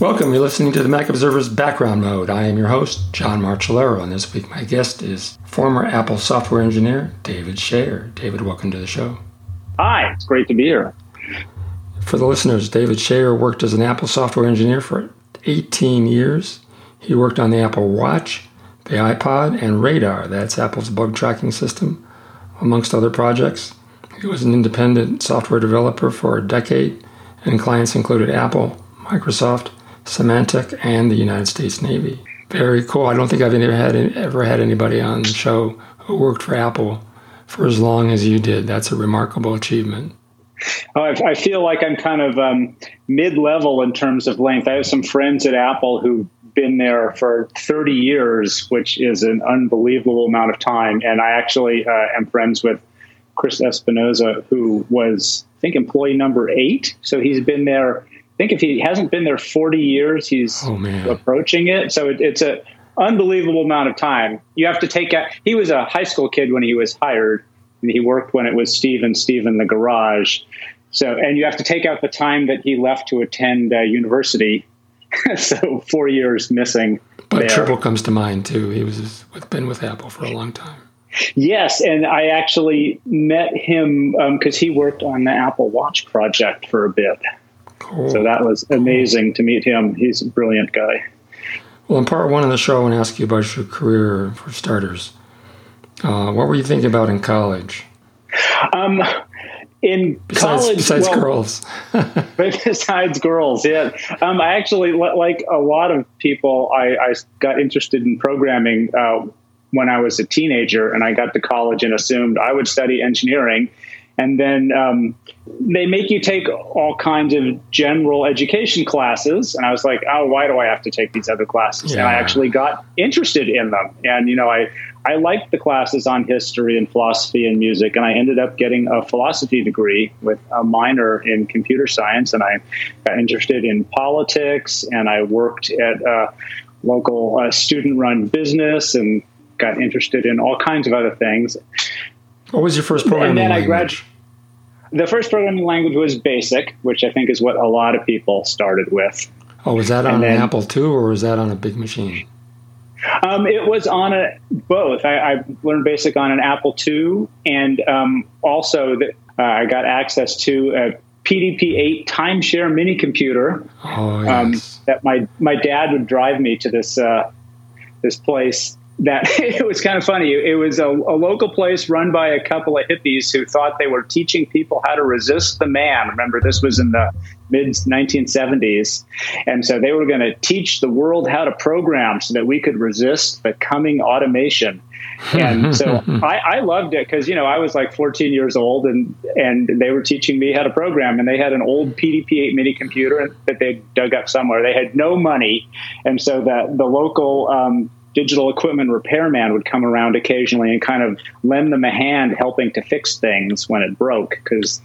Welcome. You're listening to the Mac Observer's Background Mode. I am your host, John Marchellaro, and this week my guest is former Apple software engineer, David Shayer. David, welcome to the show. Hi, it's great to be here. For the listeners, David Shayer worked as an Apple software engineer for 18 years. He worked on the Apple Watch, the iPod, and Radar, that's Apple's bug tracking system, amongst other projects. He was an independent software developer for a decade, and clients included Apple, Microsoft, Symantec, and the United States Navy. Very cool. I don't think I've ever had anybody on the show who worked for Apple for as long as you did. That's a remarkable achievement. Oh, I feel like I'm kind of mid-level in terms of length. I have some friends at Apple who've been there for 30 years, which is an unbelievable amount of time. And I actually am friends with Chris Espinoza, who was, I think, employee number 8. So he's been there. I think if he hasn't been there 40 years, he's approaching it. So it's an unbelievable amount of time. You have to take out. He was a high school kid when he was hired, and he worked when it was Steve in the garage. So, and you have to take out the time that he left to attend university. So 4 years missing. But there. Triple comes to mind too. He was been with Apple for a long time. Yes, and I actually met him because he worked on the Apple Watch project for a bit. Cool. So that was amazing to meet him. He's a brilliant guy. Well, in part one of the show, I want to ask you about your career for starters. What were you thinking about in college? Besides girls. Besides girls, yeah. I actually, like a lot of people, I got interested in programming when I was a teenager, and I got to college and assumed I would study engineering. And then they make you take all kinds of general education classes. And I was like, oh, why do I have to take these other classes? Yeah. And I actually got interested in them. And, you know, I liked the classes on history and philosophy and music. And I ended up getting a philosophy degree with a minor in computer science. And I got interested in politics. And I worked at a local student-run business and got interested in all kinds of other things. What was your first programming language? The first programming language was BASIC, which I think is what a lot of people started with. Oh, was that on an Apple II, or was that on a big machine? It was on both. I learned BASIC on an Apple II, and also I got access to a PDP-8 timeshare mini computer. Oh, yes. That my dad would drive me to this place. That it was kind of funny. It was a local place run by a couple of hippies who thought they were teaching people how to resist the man. Remember, this was in the mid-1970s. And so they were going to teach the world how to program so that we could resist the coming automation. And so I loved it because, you know, I was like 14 years old and they were teaching me how to program. And they had an old PDP-8 mini computer that they dug up somewhere. They had no money. And so the local digital equipment repairman would come around occasionally and kind of lend them a hand helping to fix things when it broke because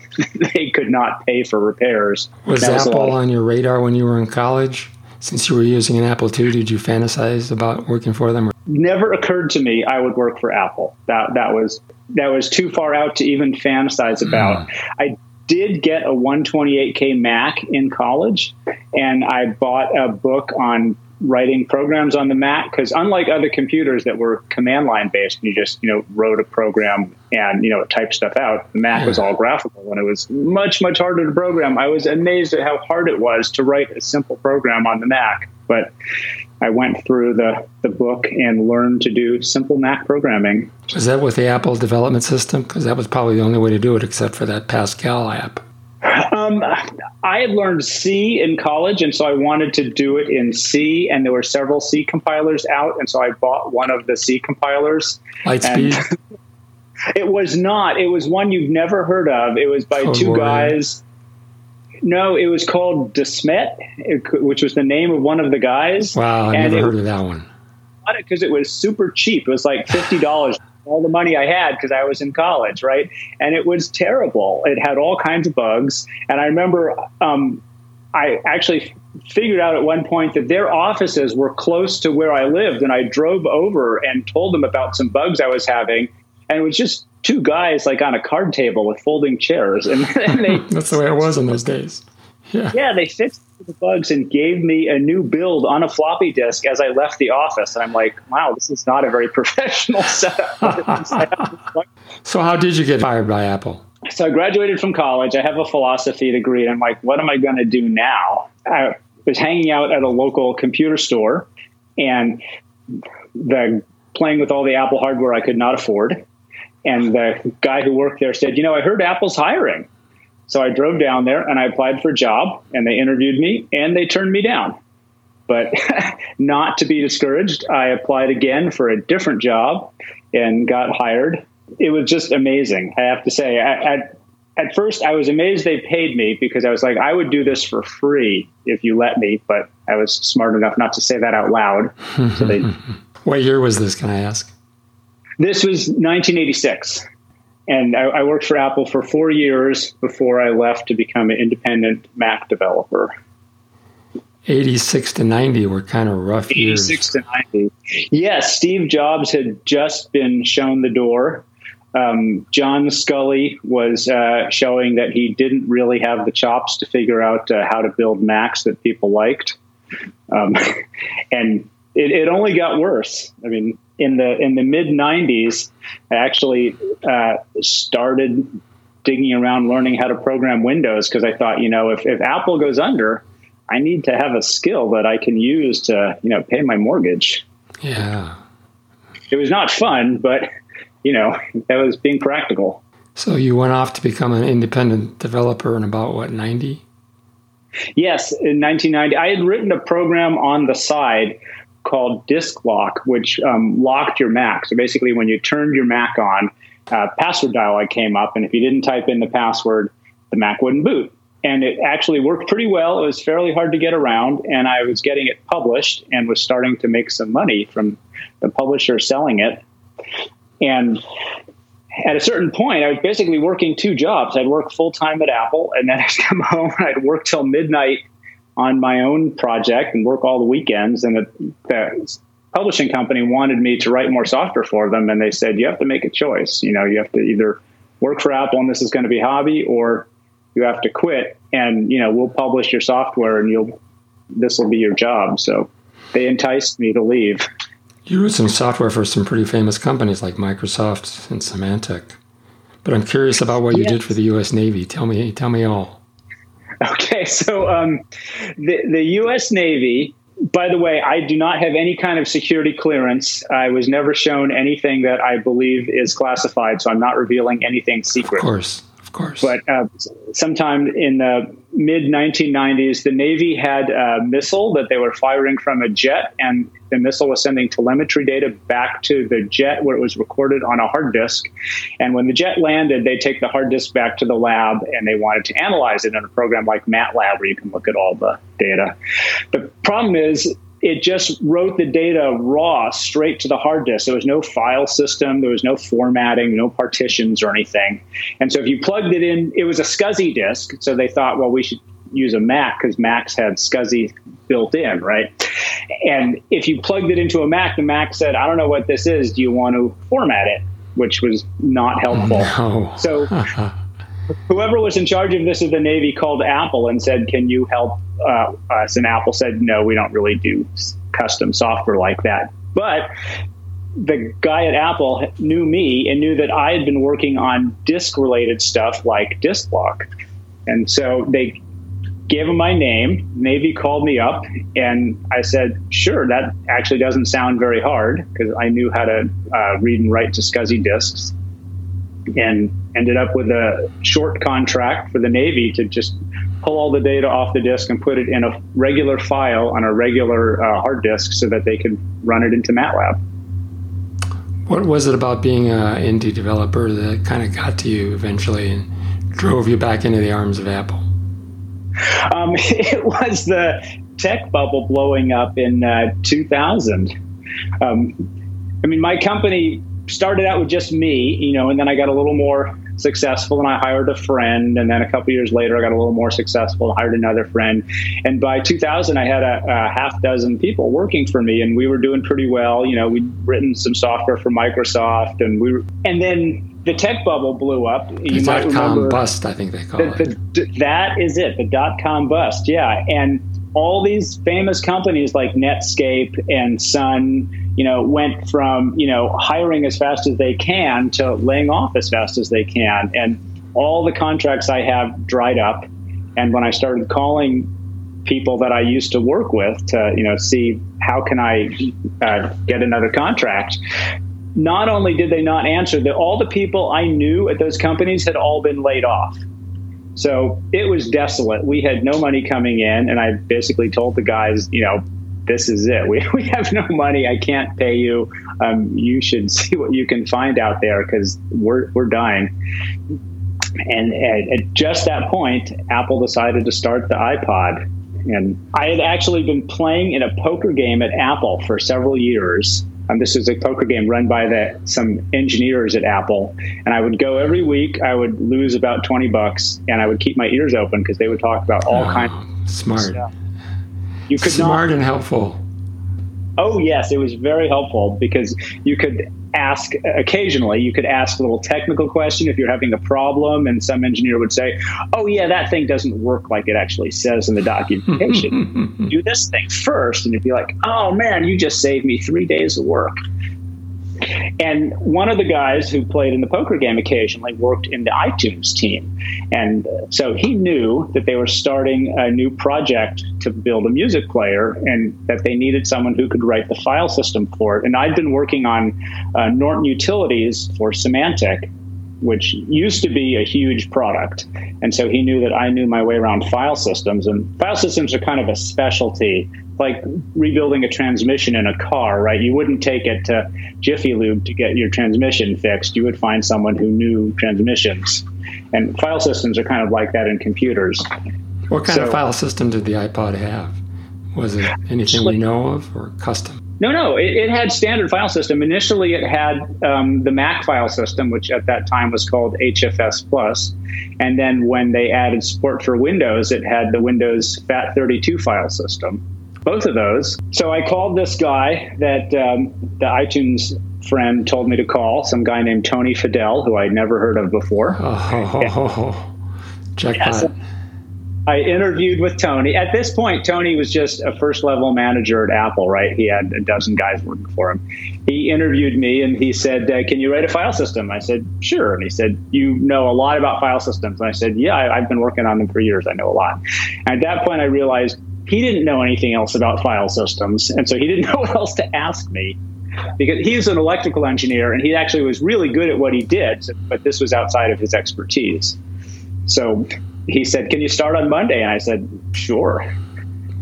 they could not pay for repairs. Was Apple on your radar when you were in college? Since you were using an Apple II, did you fantasize about working for them? Never occurred to me I would work for Apple. That was too far out to even fantasize about. I did get a 128K Mac in college, and I bought a book on writing programs on the Mac, because unlike other computers that were command line based, you just, you know, wrote a program and, you know, typed stuff out, the Mac was all graphical and it was much, much harder to program. I was amazed at how hard it was to write a simple program on the Mac, but I went through the book and learned to do simple Mac programming. Was that with the Apple development system? Because that was probably the only way to do it except for that Pascal app. I had learned C in college, and so I wanted to do it in C, and there were several C compilers out, and so I bought one of the C compilers. Lightspeed? It was not. It was one you've never heard of. It was by two guys. No, it was called Desmet, which was the name of one of the guys. Wow, I never heard of that one. I bought it because it was super cheap. It was like $50. All the money I had because I was in college, right? And it was terrible. It had all kinds of bugs. And I remember I actually figured out at one point that their offices were close to where I lived. And I drove over and told them about some bugs I was having. And it was just two guys like on a card table with folding chairs. And they, that's the way it was in those days. Yeah, they fixed the bugs and gave me a new build on a floppy disk as I left the office. And I'm like, wow, this is not a very professional setup. So how did you get fired by Apple? So I graduated from college. I have a philosophy degree. And I'm like, what am I going to do now? I was hanging out at a local computer store and playing with all the Apple hardware I could not afford. And the guy who worked there said, I heard Apple's hiring. So I drove down there and I applied for a job and they interviewed me and they turned me down. But not to be discouraged, I applied again for a different job and got hired. It was just amazing. I have to say, at first I was amazed they paid me because I was like, I would do this for free if you let me. But I was smart enough not to say that out loud. So they... What year was this, can I ask? This was 1986. And I worked for Apple for 4 years before I left to become an independent Mac developer. 86 to 90 were kind of rough years. 86 to 90. Yes, Steve Jobs had just been shown the door. John Scully was showing that he didn't really have the chops to figure out how to build Macs that people liked. And it only got worse. I mean, in the mid 90s, I actually started digging around learning how to program Windows because I thought, if Apple goes under, I need to have a skill that I can use to, pay my mortgage. Yeah. It was not fun, but, that was being practical. So you went off to become an independent developer in about, 90? Yes, in 1990. I had written a program on the side called DiskLock, which locked your Mac. So basically, when you turned your Mac on, password dialog came up, and if you didn't type in the password, the Mac wouldn't boot. And it actually worked pretty well. It was fairly hard to get around, and I was getting it published and was starting to make some money from the publisher selling it. And at a certain point, I was basically working two jobs. I'd work full-time at Apple, and then I'd come home, and I'd work till midnight on my own project and work all the weekends. And the publishing company wanted me to write more software for them. And they said, you have to make a choice. You have to either work for Apple and this is going to be hobby, or you have to quit and, we'll publish your software and this will be your job. So they enticed me to leave. You wrote some software for some pretty famous companies like Microsoft and Symantec, but I'm curious about what you did for the U.S. Navy. Tell me all. Okay, so the U.S. Navy, by the way, I do not have any kind of security clearance. I was never shown anything that I believe is classified, so I'm not revealing anything secret. Of course. But sometime in the mid-1990s, the Navy had a missile that they were firing from a jet, and the missile was sending telemetry data back to the jet where it was recorded on a hard disk. And when the jet landed, they take the hard disk back to the lab, and they wanted to analyze it in a program like MATLAB where you can look at all the data. The problem is it just wrote the data raw straight to the hard disk. There was no file system. There was no formatting, no partitions or anything. And so if you plugged it in, it was a SCSI disk. So they thought, well, we should use a Mac because Macs had SCSI built in, right? And if you plugged it into a Mac, the Mac said, I don't know what this is. Do you want to format it? Which was not helpful. No. So whoever was in charge of this at the Navy called Apple and said, can you help us? And Apple said, no, we don't really do custom software like that. But the guy at Apple knew me and knew that I had been working on disk-related stuff like DiskLock. And so they gave him my name. Navy called me up, and I said, sure, that actually doesn't sound very hard because I knew how to read and write to SCSI disks. And ended up with a short contract for the Navy to just pull all the data off the disk and put it in a regular file on a regular hard disk so that they could run it into MATLAB. What was it about being an indie developer that kind of got to you eventually and drove you back into the arms of Apple? It was the tech bubble blowing up in 2000. My company started out with just me, and then I got a little more successful and I hired a friend. And then a couple years later, I got a little more successful and hired another friend. And by 2000, I had a half dozen people working for me and we were doing pretty well. You know, we'd written some software for Microsoft and we were, and then the tech bubble blew up. You might remember, bust, I think they call it. That is it, the dot-com bust, yeah. And all these famous companies like Netscape and Sun, you know, went from, you know, hiring as fast as they can to laying off as fast as they can. And all the contracts I have dried up. And when I started calling people that I used to work with to, you know, see how can I get another contract, not only did they not answer, all the people I knew at those companies had all been laid off. So it was desolate. We had no money coming in, and I basically told the guys, you know, this is it. We have no money. I can't pay you. You should see what you can find out there because we're dying. And at just that point, Apple decided to start the iPod. And I had actually been playing in a poker game at Apple for several years. This is a poker game run by some engineers at Apple. And I would go every week. I would lose about $20, and I would keep my ears open because they would talk about all kinds of smart stuff. You could smart and helpful. Oh, yes. It was very helpful because you could ask occasionally. You could ask a little technical question if you're having a problem. And some engineer would say, oh, yeah, that thing doesn't work like it actually says in the documentation. Do this thing first. And you'd be like, oh, man, you just saved me 3 days of work. And one of the guys who played in the poker game occasionally worked in the iTunes team. And so he knew that they were starting a new project to build a music player and that they needed someone who could write the file system for it. And I'd been working on Norton Utilities for Symantec, which used to be a huge product. And so he knew that I knew my way around file systems. And file systems are kind of a specialty, like rebuilding a transmission in a car, right? You wouldn't take it to Jiffy Lube to get your transmission fixed. You would find someone who knew transmissions. And file systems are kind of like that in computers. What kind of file system did the iPod have? Was it anything we know of or custom? No. It had standard file system. Initially, it had the Mac file system, which at that time was called HFS Plus. And then when they added support for Windows, it had the Windows FAT32 file system, both of those. So I called this guy that the iTunes friend told me to call, some guy named Tony Fadell, who I'd never heard of before. Jackpot. So I interviewed with Tony. At this point, Tony was just a first-level manager at Apple, right? He had a dozen guys working for him. He interviewed me, and he said, can you write a file system? I said, sure. And he said, you know a lot about file systems. And I said, yeah, I've been working on them for years. I know a lot. And at that point, I realized he didn't know anything else about file systems, and so he didn't know what else to ask me. Because he's an electrical engineer, and he actually was really good at what he did, but this was outside of his expertise. So he said, can you start on Monday? And I said, sure.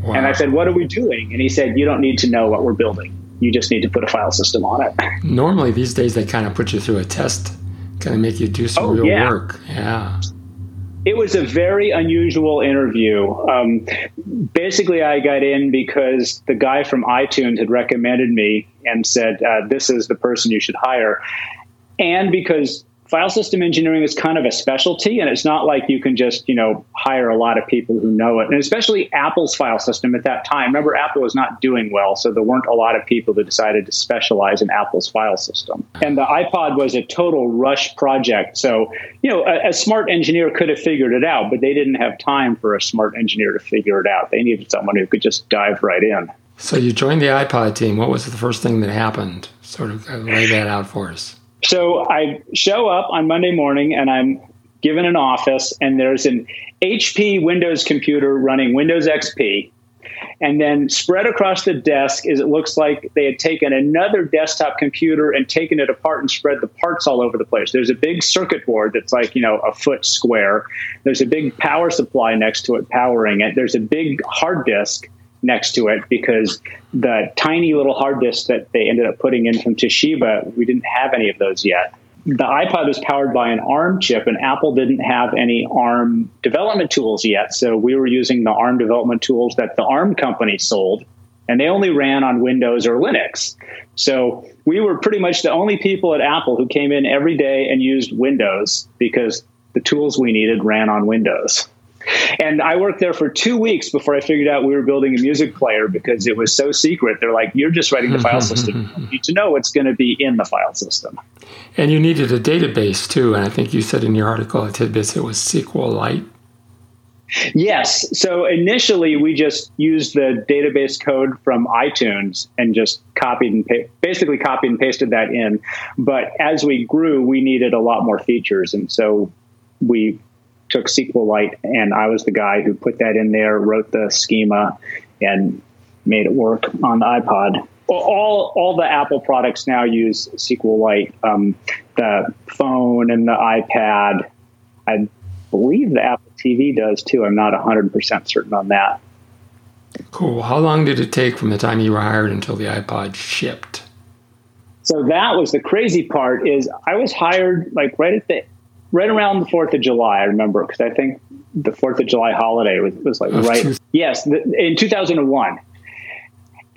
Wow. And I said, what are we doing? And he said, you don't need to know what we're building. You just need to put a file system on it. Normally, these days, they kind of put you through a test, kind of make you do some work. Yeah. It was a very unusual interview. Basically, I got in because the guy from iTunes had recommended me and said, this is the person you should hire. And because file system engineering is kind of a specialty, and it's not like you can just, you know, hire a lot of people who know it. And especially Apple's file system at that time. Remember, Apple was not doing well, so there weren't a lot of people that decided to specialize in Apple's file system. And the iPod was a total rush project. So, you know, a smart engineer could have figured it out, but they didn't have time for a smart engineer to figure it out. They needed someone who could just dive right in. So you joined the iPod team. What was the first thing that happened? Sort of lay that out for us. So I show up on Monday morning, and I'm given an office, and there's an HP Windows computer running Windows XP. And then spread across the desk is it looks like they had taken another desktop computer and taken it apart and spread the parts all over the place. There's a big circuit board that's like, you know, a foot square. There's a big power supply next to it powering it. There's a big hard disk next to it because the tiny little hard disk that they ended up putting in from Toshiba, we didn't have any of those yet. The iPod was powered by an ARM chip, and Apple didn't have any ARM development tools yet. So we were using the ARM development tools that the ARM company sold. and they only ran on Windows or Linux. So we were pretty much the only people at Apple who came in every day and used Windows because the tools we needed ran on Windows. And I worked there for 2 weeks before I figured out we were building a music player because it was so secret. They're like, you're just writing the file system. You need to know what's going to be in the file system. And you needed a database, too. And I think you said in your article at Tidbits it was SQLite. Yes. So initially, we just used the database code from iTunes and just copied and pasted that in. But as we grew, we needed a lot more features. And so we took SQLite, and I was the guy who put that in there, wrote the schema, and made it work on the iPod. All the Apple products now use SQLite. The phone and the iPad. I believe the Apple TV does, too. I'm not 100% certain on that. Cool. How long did it take from the time you were hired until the iPod shipped? So that was the crazy part, is I was hired like right around the 4th of July, I remember, because I think the 4th of July holiday was like right. Yes, in 2001.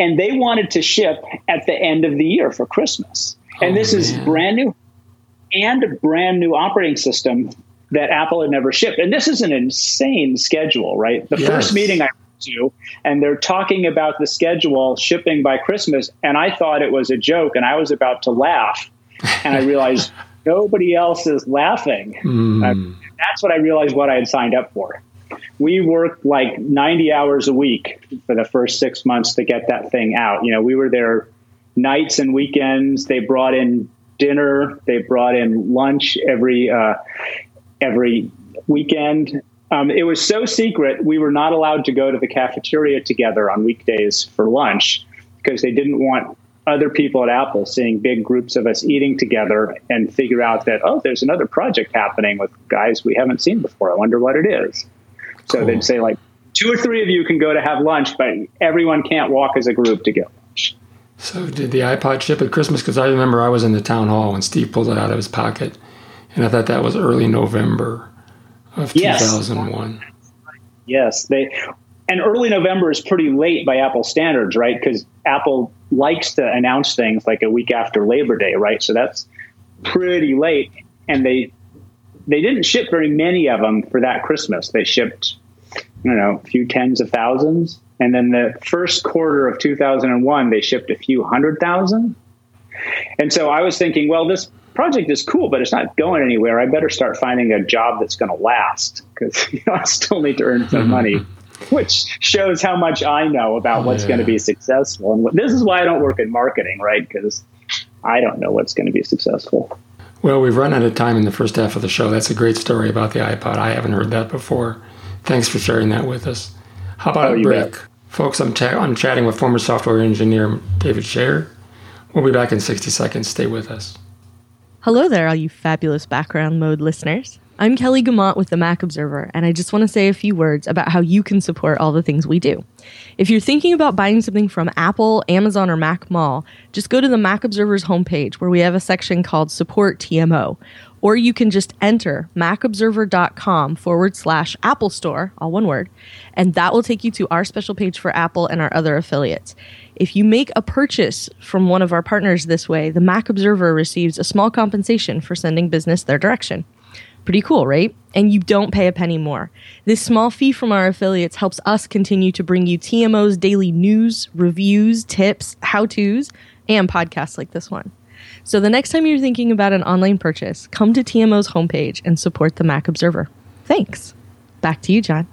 And they wanted to ship at the end of the year for Christmas. And this is a brand new operating system that Apple had never shipped. And this is an insane schedule, right? The first meeting I went to, and they're talking about the schedule shipping by Christmas. And I thought it was a joke, and I was about to laugh. And I realized nobody else is laughing. That's what I realized what I had signed up for. We worked like 90 hours a week for the first 6 months to get that thing out. You know, we were there nights and weekends. They brought in dinner. They brought in lunch every weekend. It was so secret, we were not allowed to go to the cafeteria together on weekdays for lunch because they didn't want other people at Apple seeing big groups of us eating together and figure out that, oh, there's another project happening with guys we haven't seen before. I wonder what it is. So they'd say, like, 2 or 3 of you can go to have lunch, but everyone can't walk as a group to get lunch. So did the iPod ship at Christmas? Because I remember I was in the town hall when Steve pulled it out of his pocket. And I thought that was early November of 2001. Yes. And early November is pretty late by Apple standards, right? Because Apple likes to announce things like a week after Labor Day, right? So that's pretty late. And they didn't ship very many of them for that Christmas. They shipped, a few tens of thousands. And then the first quarter of 2001, they shipped a few 100,000. And so I was thinking, well, this project is cool, but it's not going anywhere. I better start finding a job that's going to last because I still need to earn some money, which shows how much I know about what's going to be successful. And this is why I don't work in marketing, right? Because I don't know what's going to be successful. Well, we've run out of time in the first half of the show. That's a great story about the iPod. I haven't heard that before. Thanks for sharing that with us. How about a break? Folks, I'm chatting with former software engineer David Shayer. We'll be back in 60 seconds. Stay with us. Hello there, all you fabulous background mode listeners. I'm Kelly Gamont with the Mac Observer, and I just want to say a few words about how you can support all the things we do. If you're thinking about buying something from Apple, Amazon, or Mac Mall, just go to the Mac Observer's homepage where we have a section called Support TMO, or you can just enter macobserver.com/Apple Store, all one word, and that will take you to our special page for Apple and our other affiliates. If you make a purchase from one of our partners this way, the Mac Observer receives a small compensation for sending business their direction. Pretty cool, right? And you don't pay a penny more. This small fee from our affiliates helps us continue to bring you TMO's daily news, reviews, tips, how-tos, and podcasts like this one. So the next time you're thinking about an online purchase, come to TMO's homepage and support the Mac Observer. Thanks. Back to you, John.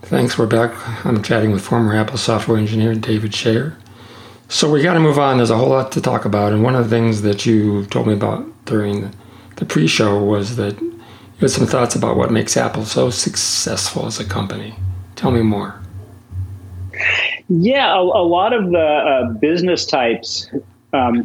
Thanks. We're back. I'm chatting with former Apple software engineer David Shayer. So we got to move on. There's a whole lot to talk about. And one of the things that you told me about during the pre-show was that you had some thoughts about what makes Apple so successful as a company. Tell me more. Yeah, a lot of the business types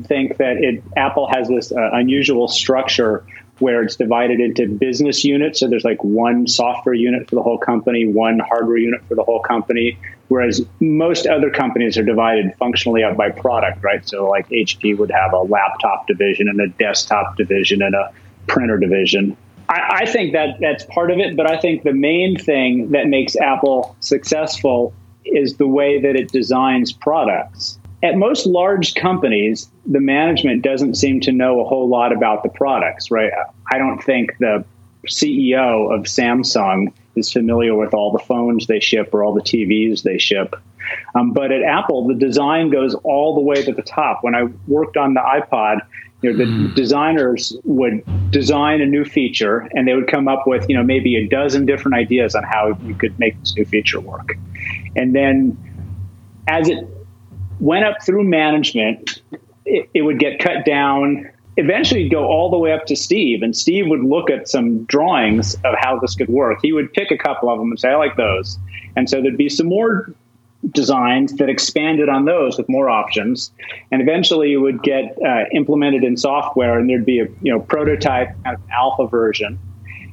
think that Apple has this unusual structure where it's divided into business units. So there's like one software unit for the whole company, one hardware unit for the whole company, whereas most other companies are divided functionally up by product, right? So like HP would have a laptop division and a desktop division and a printer division. I think that's part of it, but I think the main thing that makes Apple successful is the way that it designs products. At most large companies, the management doesn't seem to know a whole lot about the products, right? I don't think the CEO of Samsung is familiar with all the phones they ship or all the TVs they ship. But at Apple, the design goes all the way to the top. When I worked on the iPod, the designers would design a new feature, and they would come up with, maybe a dozen different ideas on how you could make this new feature work. And then as it went up through management, it would get cut down, eventually go all the way up to Steve, and Steve would look at some drawings of how this could work. He would pick a couple of them and say, I like those. And so there'd be some more designs that expanded on those with more options, and eventually it would get implemented in software, and there'd be a prototype kind of alpha version,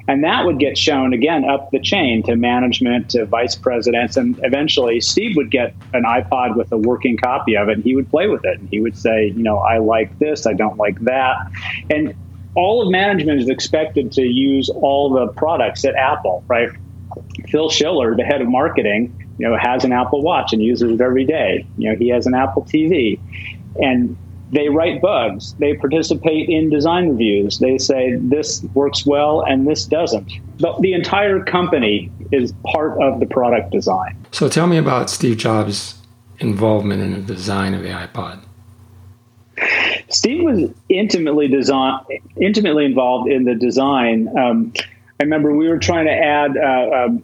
and that would get shown again up the chain to management, to vice presidents, and eventually Steve would get an iPod with a working copy of it, and he would play with it, and he would say, I like this, I don't like that. And all of management is expected to use all the products at Apple, right? Phil Schiller, the head of marketing, has an Apple Watch and uses it every day. He has an Apple TV. And they write bugs. They participate in design reviews. They say this works well and this doesn't. The entire company is part of the product design. So tell me about Steve Jobs' involvement in the design of the iPod. Steve was intimately involved in the design. I remember we were trying to add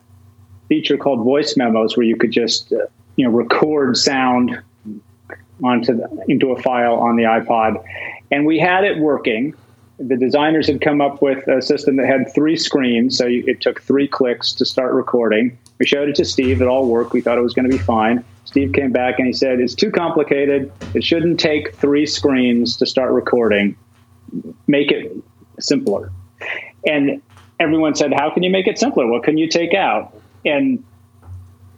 feature called voice memos, where you could just record sound into a file on the iPod, and we had it working. The designers had come up with a system that had three screens, so it took three clicks to start recording. We showed it to Steve. It all worked. We thought it was going to be fine. Steve came back and he said, "It's too complicated. It shouldn't take three screens to start recording. Make it simpler." And everyone said, "How can you make it simpler? What can you take out?" And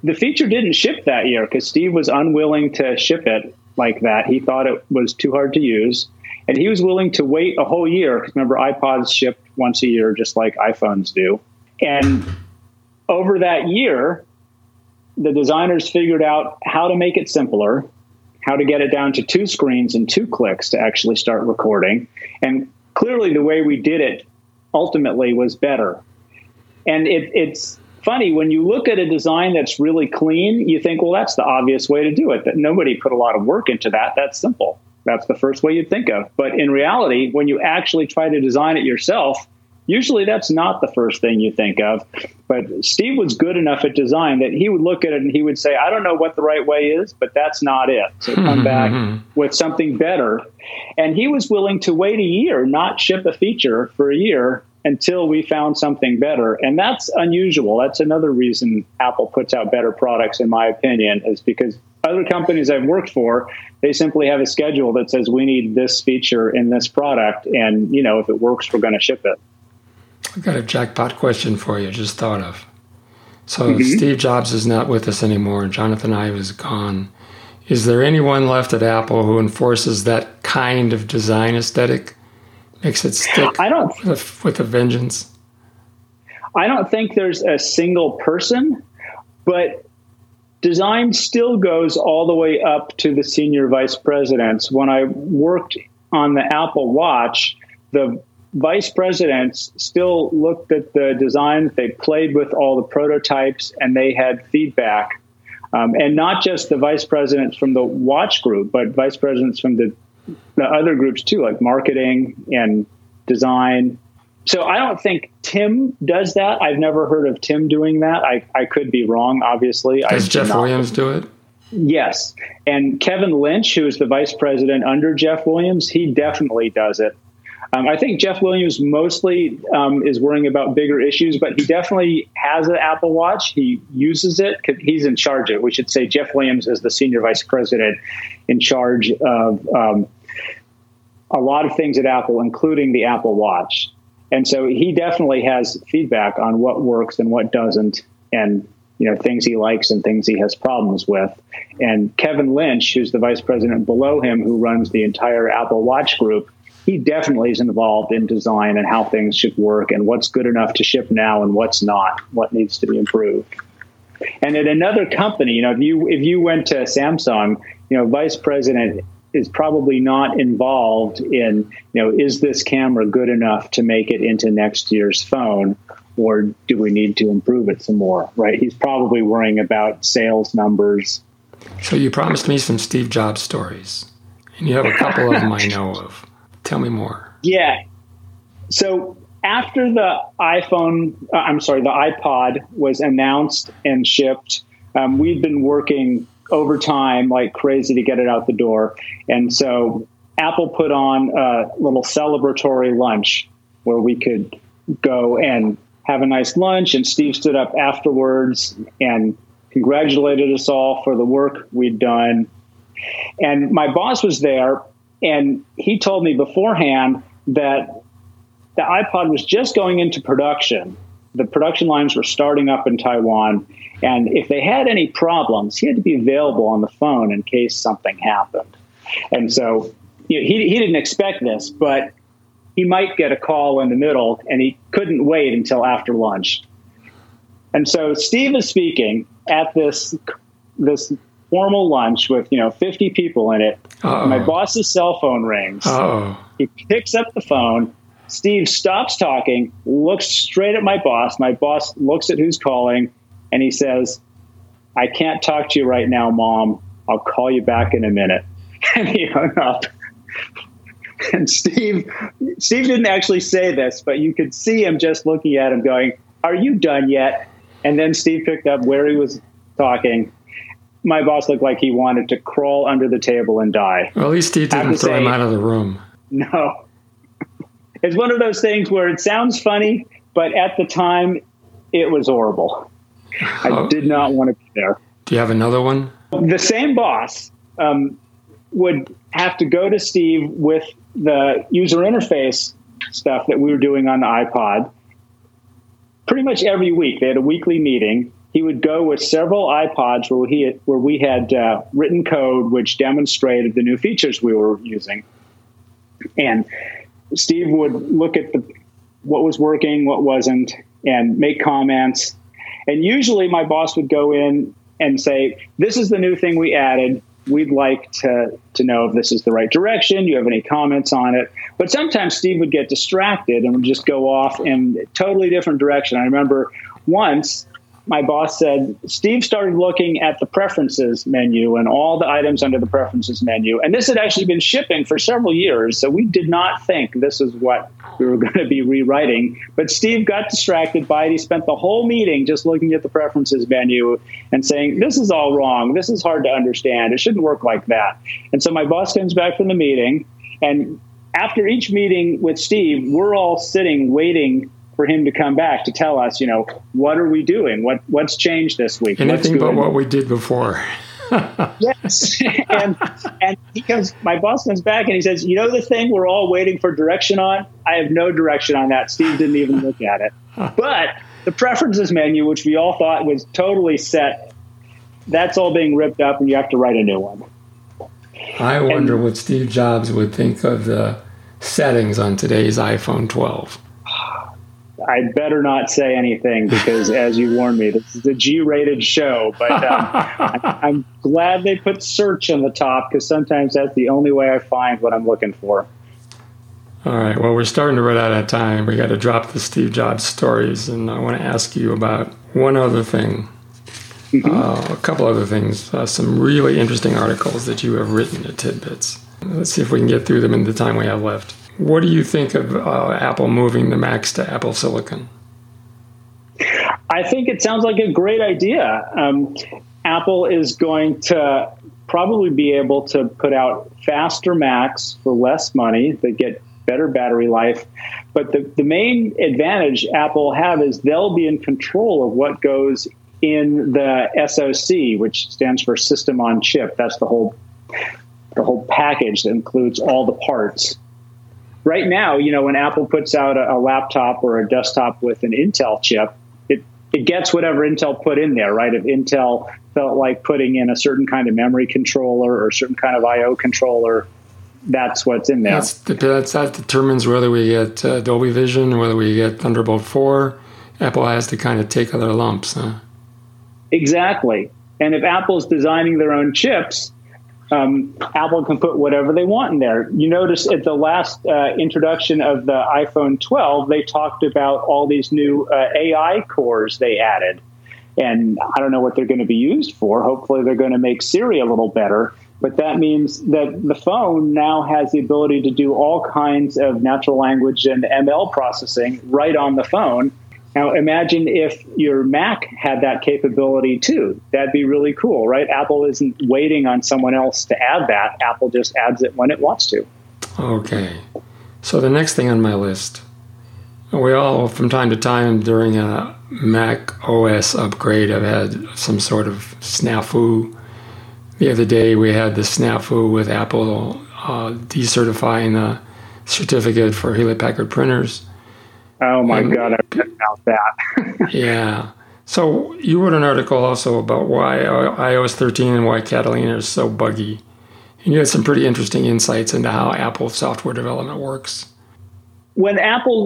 the feature didn't ship that year because Steve was unwilling to ship it like that. He thought it was too hard to use. And he was willing to wait a whole year, because remember, iPods shipped once a year, just like iPhones do. And over that year, the designers figured out how to make it simpler, how to get it down to two screens and two clicks to actually start recording. And clearly the way we did it ultimately was better. And it's funny, when you look at a design that's really clean, you think, well, that's the obvious way to do it. That nobody put a lot of work into that. That's simple. That's the first way you'd think of. But in reality, when you actually try to design it yourself, usually that's not the first thing you think of. But Steve was good enough at design that he would look at it and he would say, I don't know what the right way is, but that's not it. So come back with something better. And he was willing to wait a year, not ship a feature for a year, until we found something better. And that's unusual. That's another reason Apple puts out better products, in my opinion, is because other companies I've worked for, they simply have a schedule that says we need this feature in this product. And, if it works, we're going to ship it. I've got a jackpot question for you, just thought of. So Steve Jobs is not with us anymore. Jonathan Ive is gone. Is there anyone left at Apple who enforces that kind of design aesthetic? Makes it stick with a vengeance. I don't think there's a single person, but design still goes all the way up to the senior vice presidents. When I worked on the Apple Watch, the vice presidents still looked at the design. They played with all the prototypes, and they had feedback. And not just the vice presidents from the watch group, but vice presidents from the other groups too, like marketing and design. So I don't think Tim does that. I've never heard of Tim doing that. I could be wrong, obviously. Does Jeff Williams do it? Yes. And Kevin Lynch, who is the vice president under Jeff Williams, he definitely does it. I think Jeff Williams mostly is worrying about bigger issues, but he definitely has an Apple Watch. He uses it. He's in charge of it. We should say Jeff Williams is the senior vice president in charge of a lot of things at Apple, including the Apple Watch. And so he definitely has feedback on what works and what doesn't, and things he likes and things he has problems with. And Kevin Lynch, who's the vice president below him, who runs the entire Apple Watch group, he definitely is involved in design and how things should work and what's good enough to ship now and what's not, what needs to be improved. And at another company, you know, if you went to Samsung, you know, vice president is probably not involved in, you know, is this camera good enough to make it into next year's phone, or do we need to improve it some more, right? He's probably worrying about sales numbers. So you promised me some Steve Jobs stories, and you have a couple of them I know of. Tell me more. Yeah. So after the iPod was announced and shipped, we've been working over time like crazy to get it out the door. And so Apple put on a little celebratory lunch where we could go and have a nice lunch. And Steve stood up afterwards and congratulated us all for the work we'd done. And my boss was there, and he told me beforehand that the iPod was just going into production. The production lines were starting up in Taiwan, and if they had any problems, he had to be available on the phone in case something happened. And so, you know, he didn't expect this, but he might get a call in the middle, and he couldn't wait until after lunch. And so Steve is speaking at this formal lunch with, you know, 50 people in it. Uh-oh. My boss's cell phone rings. Uh-oh. He picks up the phone. Steve stops talking, looks straight at my boss. My boss looks at who's calling, and he says, "I can't talk to you right now, Mom. I'll call you back in a minute." And he hung up. And Steve didn't actually say this, but you could see him just looking at him going, "Are you done yet?" And then Steve picked up where he was talking. My boss looked like he wanted to crawl under the table and die. Well, at least he didn't throw him out of the room. No. It's one of those things where it sounds funny, but at the time, it was horrible. I did not want to be there. Do you have another one? The same boss would have to go to Steve with the user interface stuff that we were doing on the iPod. Pretty much every week, they had a weekly meeting. He would go with several iPods where we had written code which demonstrated the new features we were using. And Steve would look at what was working, what wasn't, and make comments. And usually my boss would go in and say, "This is the new thing we added. We'd like to know if this is the right direction. Do you have any comments on it?" But sometimes Steve would get distracted and would just go off in a totally different direction. I remember once my boss said, "Steve started looking at the preferences menu and all the items under the preferences menu." And this had actually been shipping for several years, so we did not think this is what we were going to be rewriting. But Steve got distracted by it. He spent the whole meeting just looking at the preferences menu and saying, "This is all wrong. This is hard to understand. It shouldn't work like that." And so my boss comes back from the meeting, and after each meeting with Steve, we're all sitting waiting for him to come back to tell us, you know, what are we doing? What's changed this week? Anything but what we did before. Yes. And my boss comes back and he says, "You know the thing we're all waiting for direction on? I have no direction on that. Steve didn't even look at it." But the preferences menu, which we all thought was totally set, that's all being ripped up and you have to write a new one. I wonder what Steve Jobs would think of the settings on today's iPhone 12. I better not say anything because, as you warned me, this is a G-rated show. But I'm glad they put search on the top because sometimes that's the only way I find what I'm looking for. All right. Well, we're starting to run out of time. We got to drop the Steve Jobs stories, and I want to ask you about one other thing, a couple other things, some really interesting articles that you have written at Tidbits. Let's see if we can get through them in the time we have left. What do you think of Apple moving the Macs to Apple Silicon? I think it sounds like a great idea. Apple is going to probably be able to put out faster Macs for less money that get better battery life. But the main advantage Apple have is they'll be in control of what goes in the SoC, which stands for System on Chip. That's the whole package that includes all the parts. Right now, you know, when Apple puts out a laptop or a desktop with an Intel chip, it gets whatever Intel put in there, right? If Intel felt like putting in a certain kind of memory controller or a certain kind of I/O controller, that's what's in there. That determines whether we get Dolby Vision, whether we get Thunderbolt 4. Apple has to kind of take other lumps, huh? Exactly. And if Apple's designing their own chips, Apple can put whatever they want in there. You notice at the last introduction of the iPhone 12, they talked about all these new AI cores they added. And I don't know what they're going to be used for. Hopefully they're going to make Siri a little better. But that means that the phone now has the ability to do all kinds of natural language and ML processing right on the phone. Now, imagine if your Mac had that capability, too. That'd be really cool, right? Apple isn't waiting on someone else to add that. Apple just adds it when it wants to. Okay. So the next thing on my list, we all, from time to time, during a Mac OS upgrade, have had some sort of snafu. The other day, we had the snafu with Apple decertifying the certificate for Hewlett-Packard printers. Oh, my God, I've heard about that. Yeah. So you wrote an article also about why iOS 13 and why Catalina is so buggy. And you had some pretty interesting insights into how Apple software development works. When Apple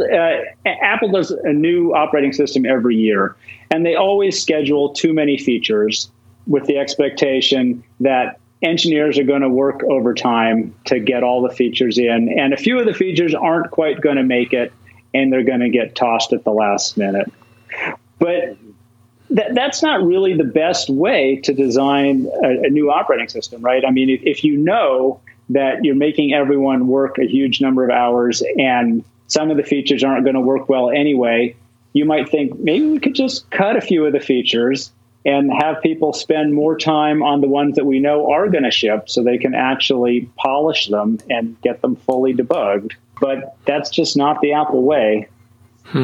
does a new operating system every year, and they always schedule too many features with the expectation that engineers are going to work overtime to get all the features in. And a few of the features aren't quite going to make it, and they're going to get tossed at the last minute. But that's not really the best way to design a new operating system, right? I mean, if you know that you're making everyone work a huge number of hours and some of the features aren't going to work well anyway, you might think maybe we could just cut a few of the features and have people spend more time on the ones that we know are going to ship so they can actually polish them and get them fully debugged. But that's just not the Apple way. I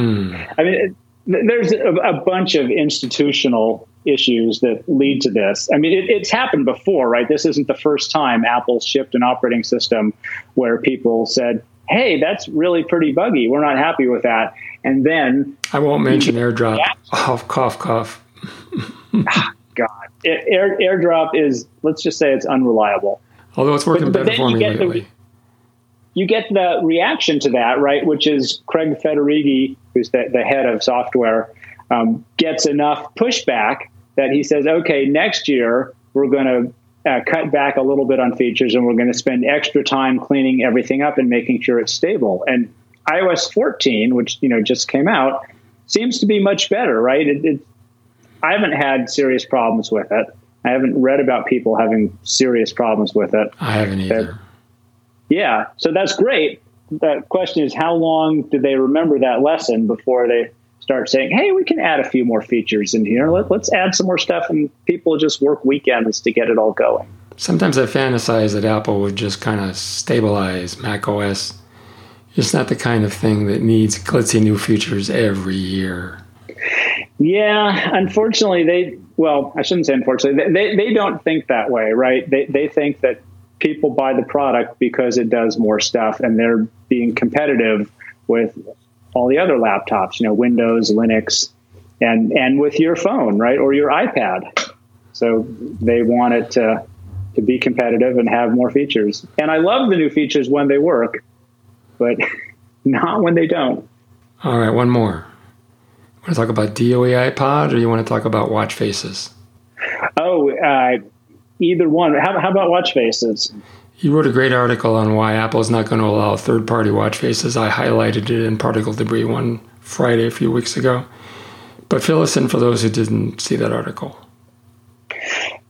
mean, there's a bunch of institutional issues that lead to this. I mean, it's happened before, right? This isn't the first time Apple shipped an operating system where people said, hey, that's really pretty buggy. We're not happy with that. And then... I won't mention AirDrop. Cough, cough, cough. God. AirDrop is, let's just say it's unreliable. Although it's working better for me lately. You get the reaction to that, right, which is Craig Federighi, who's the head of software, gets enough pushback that he says, okay, next year we're going to cut back a little bit on features and we're going to spend extra time cleaning everything up and making sure it's stable. And iOS 14, which, you know, just came out, seems to be much better, right? I haven't had serious problems with it. I haven't read about people having serious problems with it. I haven't either. Yeah, so that's great. The question is, how long do they remember that lesson before they start saying, hey, we can add a few more features in here. Let's add some more stuff, and people just work weekends to get it all going. Sometimes I fantasize that Apple would just kind of stabilize Mac OS. It's not the kind of thing that needs glitzy new features every year. Yeah, unfortunately, I shouldn't say unfortunately. They don't think that way, right? They think that people buy the product because it does more stuff, and they're being competitive with all the other laptops, you know, Windows, Linux, and with your phone, right, or your iPad. So they want it to be competitive and have more features. And I love the new features when they work, but not when they don't. All right, one more. Want to talk about DOE iPod, or you want to talk about watch faces? Oh, either one. How about watch faces? You wrote a great article on why Apple is not going to allow third-party watch faces. I highlighted it in Particle Debris one Friday a few weeks ago. But fill us in for those who didn't see that article.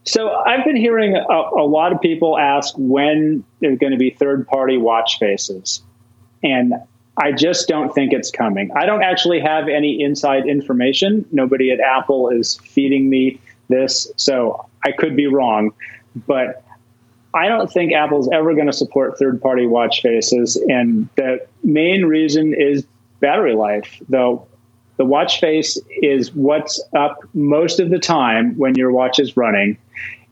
So I've been hearing a lot of people ask when there's going to be third-party watch faces. And I just don't think it's coming. I don't actually have any inside information. Nobody at Apple is feeding me this, so I could be wrong, but I don't think Apple's ever going to support third-party watch faces, and the main reason is battery life. Though the watch face is what's up most of the time when your watch is running,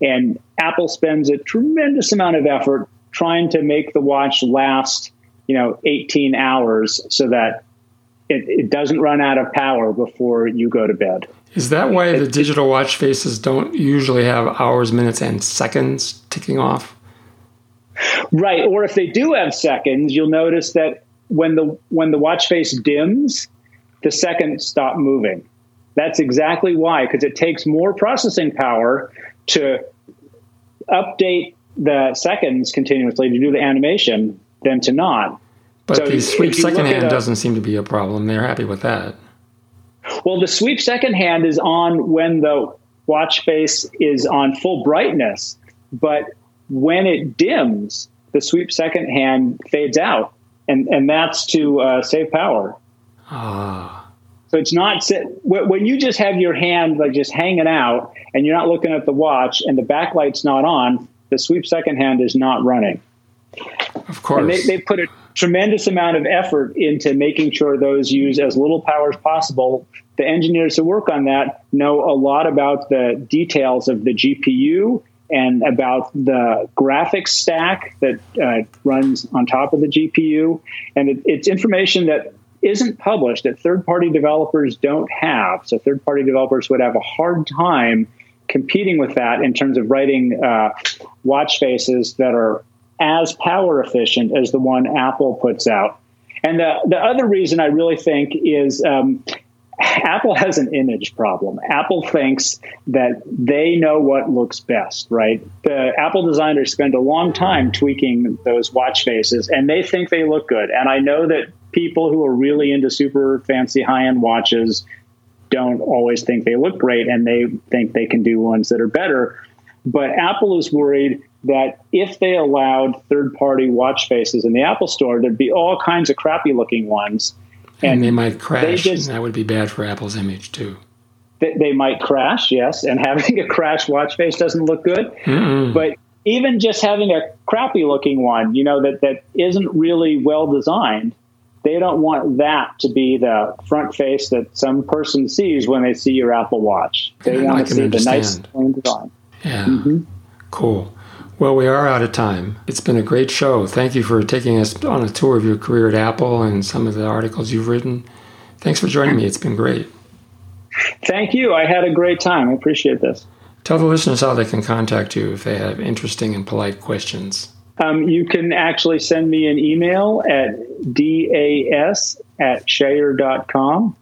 and Apple spends a tremendous amount of effort trying to make the watch last, 18 hours so that it doesn't run out of power before you go to bed. Is that why the digital watch faces don't usually have hours, minutes, and seconds ticking off? Right. Or if they do have seconds, you'll notice that when the watch face dims, the seconds stop moving. That's exactly why, because it takes more processing power to update the seconds continuously to do the animation than to not. But so the sweep secondhand doesn't seem to be a problem. They're happy with that. Well, the sweep secondhand is on when the watch face is on full brightness, but when it dims, the sweep secondhand fades out, and that's to save power. So it's not when you just have your hand like just hanging out and you're not looking at the watch and the backlight's not on, the sweep secondhand is not running. Of course. And they put a tremendous amount of effort into making sure those use as little power as possible. The engineers who work on that know a lot about the details of the GPU and about the graphics stack that runs on top of the GPU. And it's information that isn't published, that third-party developers don't have. So third-party developers would have a hard time competing with that in terms of writing watch faces that are as power efficient as the one Apple puts out. And the other reason I really think is Apple has an image problem. Apple thinks that they know what looks best, right? The Apple designers spend a long time tweaking those watch faces, and they think they look good. And I know that people who are really into super fancy high-end watches don't always think they look great, and they think they can do ones that are better. But Apple is worried that if they allowed third-party watch faces in the Apple Store, there'd be all kinds of crappy-looking ones. And they might crash, and that would be bad for Apple's image, too. They might crash, yes, and having a crash watch face doesn't look good. Mm-mm. But even just having a crappy-looking one, you know, that isn't really well-designed, they don't want that to be the front face that some person sees when they see your Apple Watch. They want to see the nice, plain design. Yeah, Cool. Well, we are out of time. It's been a great show. Thank you for taking us on a tour of your career at Apple and some of the articles you've written. Thanks for joining me. It's been great. Thank you. I had a great time. I appreciate this. Tell the listeners how they can contact you if they have interesting and polite questions. You can actually send me an email at das@shayer.com.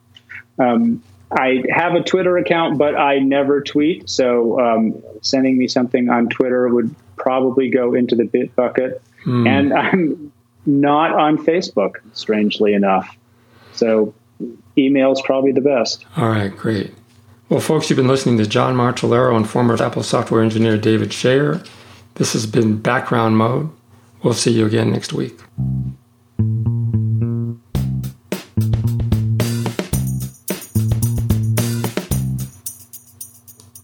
I have a Twitter account, but I never tweet, so sending me something on Twitter would probably go into the bit bucket. And I'm not on Facebook, strangely enough. So email's probably the best. All right, great. Well, folks, you've been listening to John Marchellaro and former Apple software engineer David Shayer. This has been Background Mode. We'll see you again next week.